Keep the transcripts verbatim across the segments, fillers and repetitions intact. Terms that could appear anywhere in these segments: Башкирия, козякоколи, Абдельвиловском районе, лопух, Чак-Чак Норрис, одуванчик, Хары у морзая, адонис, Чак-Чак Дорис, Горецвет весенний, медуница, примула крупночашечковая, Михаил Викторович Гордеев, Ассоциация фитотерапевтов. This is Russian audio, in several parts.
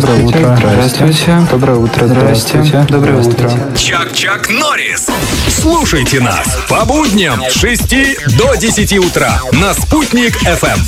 Доброе утро. Здравствуйте. Доброе утро. Здравствуйте. Доброе утро. Чак-Чак Норрис. Слушайте нас по будням с шести до десяти утра на Спутник эф эм.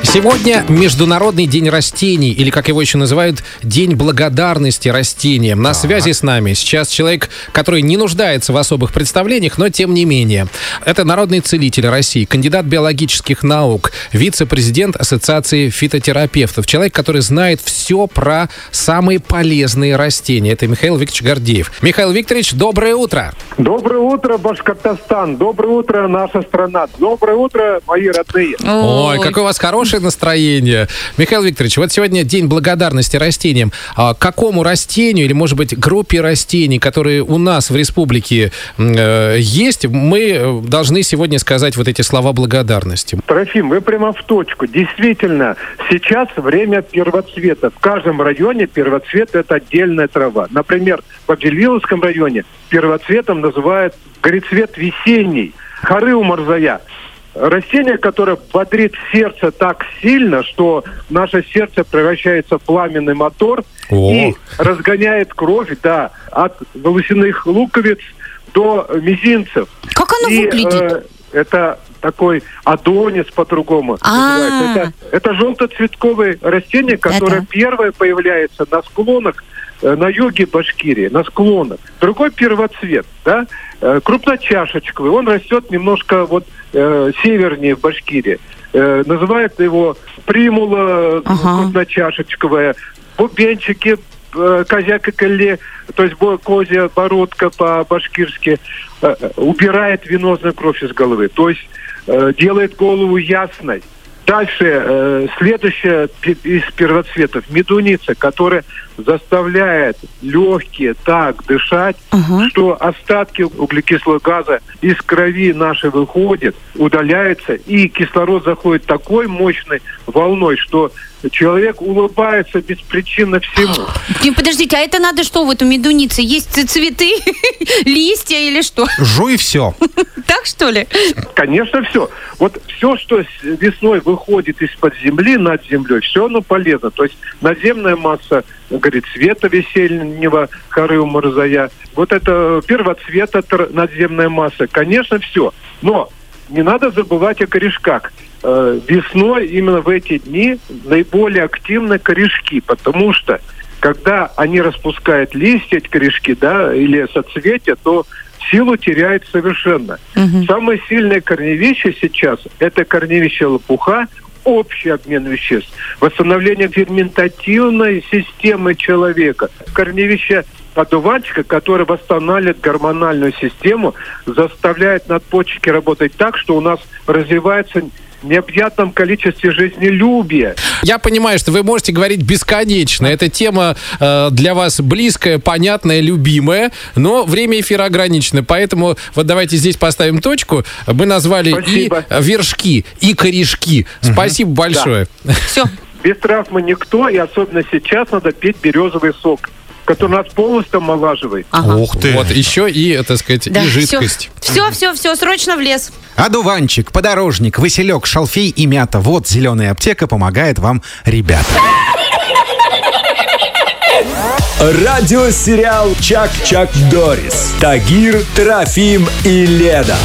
Сегодня Международный день растений, или, как его еще называют, День благодарности растениям. На связи с нами сейчас человек, который не нуждается в особых представлениях, но тем не менее. Это народный целитель России, кандидат биологических наук, вице-президент Ассоциации фитотерапевтов. Человек, который знает все про самые полезные растения. Это Михаил Викторович Гордеев. Михаил Викторович, доброе утро! Доброе утро, Башкортостан! Доброе утро, наша страна! Доброе утро, мои родные! Ой, какой у вас хороший настроение. Михаил Викторович, вот сегодня день благодарности растениям. А какому растению или, может быть, группе растений, которые у нас в республике э, есть, мы должны сегодня сказать вот эти слова благодарности? Трофим, вы прямо в точку. Действительно, сейчас время первоцвета. В каждом районе первоцвет – это отдельная трава. Например, в Абдельвиловском районе первоцветом называют горецвет весенний, хары у морзая. Растение, которое бодрит сердце так сильно, что наше сердце превращается в пламенный мотор. О. И разгоняет кровь, да, от волосяных луковиц до мизинцев. Как оно и, выглядит? Э, это такой адонис по-другому. Это, это желтоцветковое растение, которое это. первое появляется на склонах, на юге Башкирии, на склонах. Другой первоцвет, да, крупночашечковый, он растет немножко вот э, севернее в Башкирии. Э, называют его примула крупночашечковая, бубенчики, э, козякоколи, то есть козья бородка по-башкирски, э, убирает венозную кровь из головы, то есть э, делает голову ясной. Дальше, э, следующее из первоцветов, медуница, которая заставляет легкие так дышать, угу. что остатки углекислого газа из крови нашей выходят, удаляются, и кислород заходит такой мощной волной, что человек улыбается беспричинно всему. Подождите, а это надо что в эту медунице? Есть цветы, листья или что? Жуй все. Так что ли? Конечно, все. Вот все, что весной выходит из-под земли, над землей, все оно полезно. То есть надземная масса, говорит, цвета весеннего, коры у морзая. Вот это первоцвета надземная масса. Конечно, все. Но не надо забывать о корешках. Весной именно в эти дни наиболее активны корешки, потому что когда они распускают листья, корешки, да, или соцветия, то силу теряет совершенно. Угу. Самое сильное корневище сейчас – это корневище лопуха, общий обмен веществ, восстановление ферментативной системы человека, корневище одуванчика, который восстанавливает гормональную систему, заставляет надпочечки работать так, что у нас развивается в необъятном количестве жизнелюбия. Я понимаю, что вы можете говорить бесконечно. Эта тема э, для вас близкая, понятная, любимая, но время эфира ограничено. Поэтому вот давайте здесь поставим точку. Мы назвали Спасибо. и вершки, и корешки. Угу. Спасибо большое. Да. Все. Без травмы никто, и особенно сейчас надо пить березовый сок, который нас полностью омолаживает. Ага. Ух ты! Вот еще и, так сказать, да, и жидкость. Все, все, все, срочно в лес. Одуванчик, подорожник, василек, шалфей и мята. Вот зеленая аптека помогает вам, ребята. Радиосериал «Чак-Чак Дорис». Тагир, Трофим и Леда.